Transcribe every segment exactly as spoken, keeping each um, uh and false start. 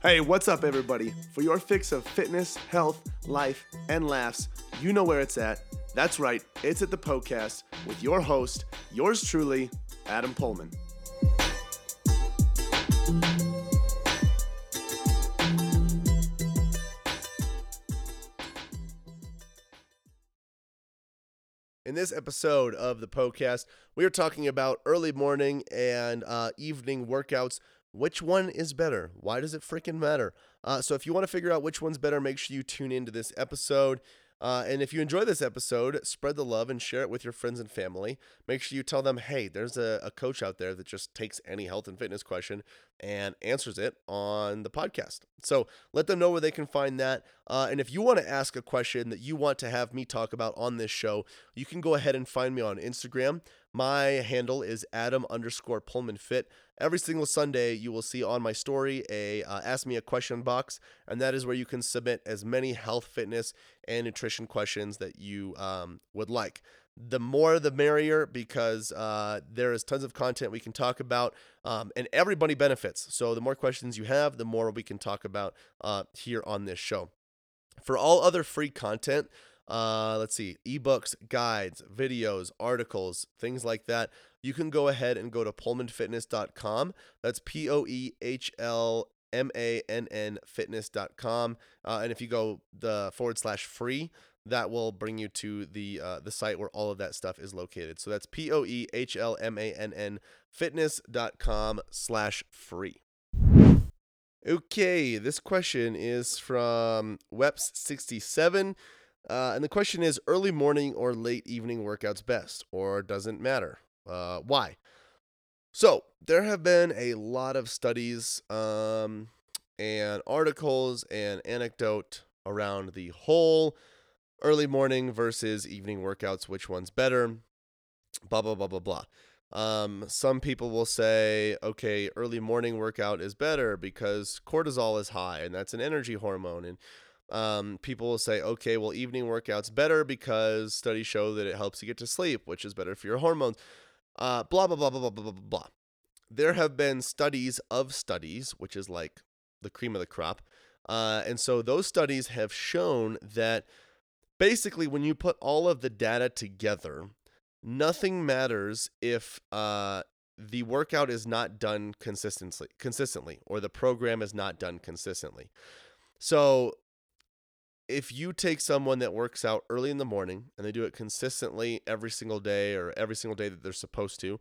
Hey, what's up, everybody? For your fix of fitness, health, life, and laughs, you know where it's at. That's right, it's at the PoeCast with your host, yours truly, Adam Poehlmann. In this episode of the PoeCast, we are talking about early morning and uh, evening workouts. Which one is better? Why does it freaking matter? Uh, so if you want to figure out which one's better, make sure you tune into this episode. Uh, and if you enjoy this episode, spread the love and share it with your friends and family. Make sure you tell them, hey, there's a, a coach out there that just takes any health and fitness question and answers it on the podcast. So let them know where they can find that. Uh, and if you want to ask a question that you want to have me talk about on this show, you can go ahead and find me on Instagram. My handle is Adam underscore Poehlmann Fit. Every single Sunday, you will see on my story a uh, Ask Me a Question box, and that is where you can submit as many health, fitness, and nutrition questions that you um, would like. The more the merrier, because uh, there is tons of content we can talk about, um, and everybody benefits. So the more questions you have, the more we can talk about uh, here on this show. For all other free content, Uh, let's see, ebooks, guides, videos, articles, things like that. You can go ahead and go to Poehlmann Fitness dot com. That's P O E H L M A N N fitness dot com. Uh, and if you go the forward slash free, that will bring you to the uh, the site where all of that stuff is located. So that's P O E H L M A N N fitness dot com slash free. Okay, this question is from Weps sixty-seven. Uh, and the question is, early morning or late evening workouts best, or doesn't matter? Uh, why? So there have been a lot of studies um, and articles and anecdote around the whole early morning versus evening workouts, which one's better, blah, blah, blah, blah, blah. Um, some people will say, okay, early morning workout is better because cortisol is high, and that's an energy hormone, and Um, people will say, okay, well, evening workouts better because studies show that it helps you get to sleep, which is better for your hormones, uh, blah, blah, blah, blah, blah, blah, blah, blah. There have been studies of studies, which is like the cream of the crop. Uh, and so those studies have shown that basically when you put all of the data together, nothing matters if, uh, the workout is not done consistently, consistently, or the program is not done consistently. So if you take someone that works out early in the morning and they do it consistently every single day or every single day that they're supposed to,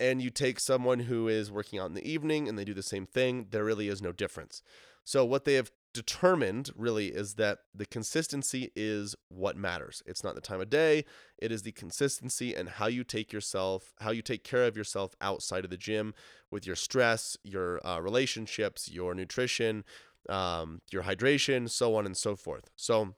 and you take someone who is working out in the evening and they do the same thing, there really is no difference. So what they have determined really is that the consistency is what matters. It's not the time of day. It is the consistency and how you take yourself, how you take care of yourself outside of the gym with your stress, your uh, relationships, your nutrition, um, your hydration, so on and so forth. So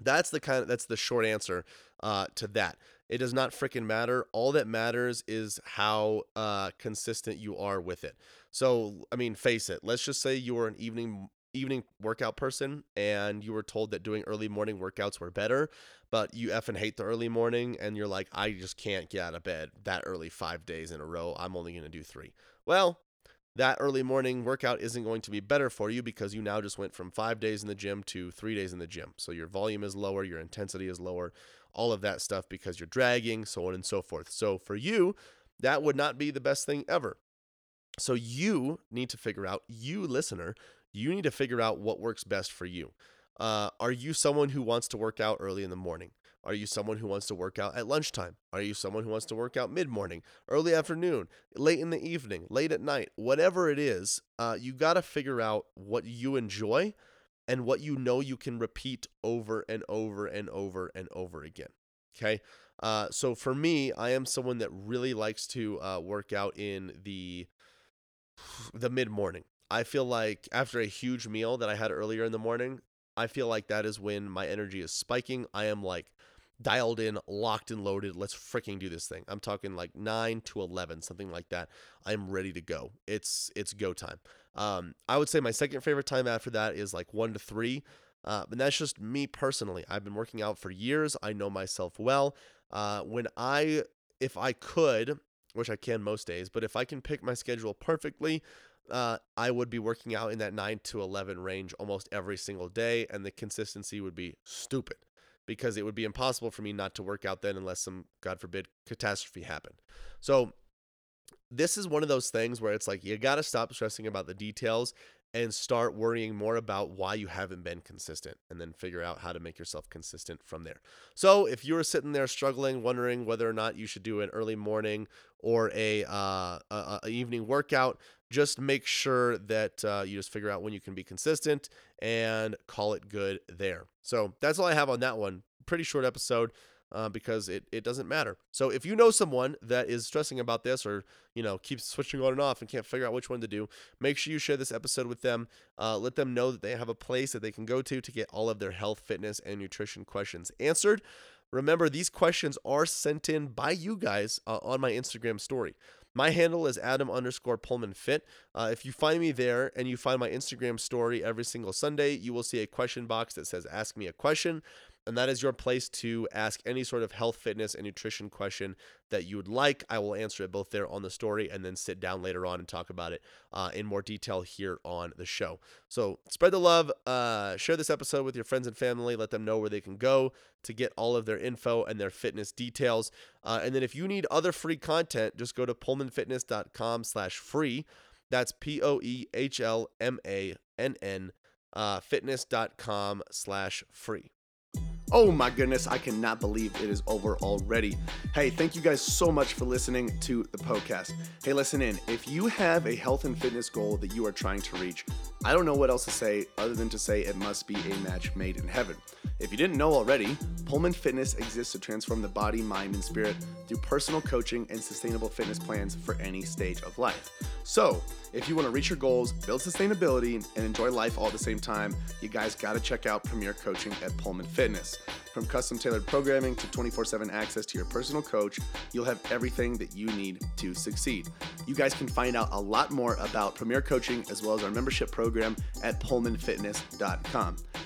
that's the kind of, that's the short answer, uh, to that. It does not freaking matter. All that matters is how, uh, consistent you are with it. So, I mean, face it, let's just say you were an evening, evening workout person and you were told that doing early morning workouts were better, but you effing hate the early morning and you're like, I just can't get out of bed that early five days in a row. I'm only going to do three. Well, that early morning workout isn't going to be better for you because you now just went from five days in the gym to three days in the gym. So your volume is lower, your intensity is lower, all of that stuff because you're dragging, so on and so forth. So for you, that would not be the best thing ever. So you need to figure out, you listener, you need to figure out what works best for you. Uh, are you someone who wants to work out early in the morning? Are you someone who wants to work out at lunchtime? Are you someone who wants to work out mid-morning, early afternoon, late in the evening, late at night? Whatever it is, uh, you got to figure out what you enjoy and what you know you can repeat over and over and over and over again, okay? Uh, so for me, I am someone that really likes to uh, work out in the the mid-morning. I feel like after a huge meal that I had earlier in the morning, I feel like that is when my energy is spiking. I am like dialed in, locked and loaded. Let's freaking do this thing. I'm talking like nine to eleven, something like that. I'm ready to go. It's it's go time. Um, I would say my second favorite time after that is like one to three. Uh, and that's just me personally. I've been working out for years. I know myself well. Uh, when I, if I could, which I can most days, but if I can pick my schedule perfectly, uh, I would be working out in that nine to eleven range almost every single day, and the consistency would be stupid because it would be impossible for me not to work out then unless some, God forbid, catastrophe happened. So this is one of those things where it's like you got to stop stressing about the details and start worrying more about why you haven't been consistent, and then figure out how to make yourself consistent from there. So if you're sitting there struggling, wondering whether or not you should do an early morning or a, uh, a, a evening workout, just make sure that uh, you just figure out when you can be consistent and call it good there. So that's all I have on that one. Pretty short episode. Uh, because it, it doesn't matter. So if you know someone that is stressing about this, or, you know, keeps switching on and off and can't figure out which one to do, make sure you share this episode with them. Uh, let them know that they have a place that they can go to to get all of their health, fitness, and nutrition questions answered. Remember, these questions are sent in by you guys uh, on my Instagram story. My handle is Adam underscore Poehlmann Fit. Uh, if you find me there and you find my Instagram story every single Sunday, you will see a question box that says, ask me a question. And that is your place to ask any sort of health, fitness, and nutrition question that you would like. I will answer it both there on the story and then sit down later on and talk about it uh, in more detail here on the show. So spread the love. Uh, share this episode with your friends and family. Let them know where they can go to get all of their info and their fitness details. Uh, and then if you need other free content, just go to PoehlmannFitness.com slash free. That's P O E H L M A N N uh, fitness.com slash free. Oh my goodness, I cannot believe it is over already. Hey, thank you guys so much for listening to the PoeCast. Hey, listen in. If you have a health and fitness goal that you are trying to reach, I don't know what else to say other than to say it must be a match made in heaven. If you didn't know already, Poehlmann Fitness exists to transform the body, mind, and spirit through personal coaching and sustainable fitness plans for any stage of life. So, if you want to reach your goals, build sustainability, and enjoy life all at the same time, you guys got to check out Premier Coaching at Poehlmann Fitness. From custom-tailored programming to twenty-four seven access to your personal coach, you'll have everything that you need to succeed. You guys can find out a lot more about Premier Coaching as well as our membership program at Poehlmann Fitness dot com.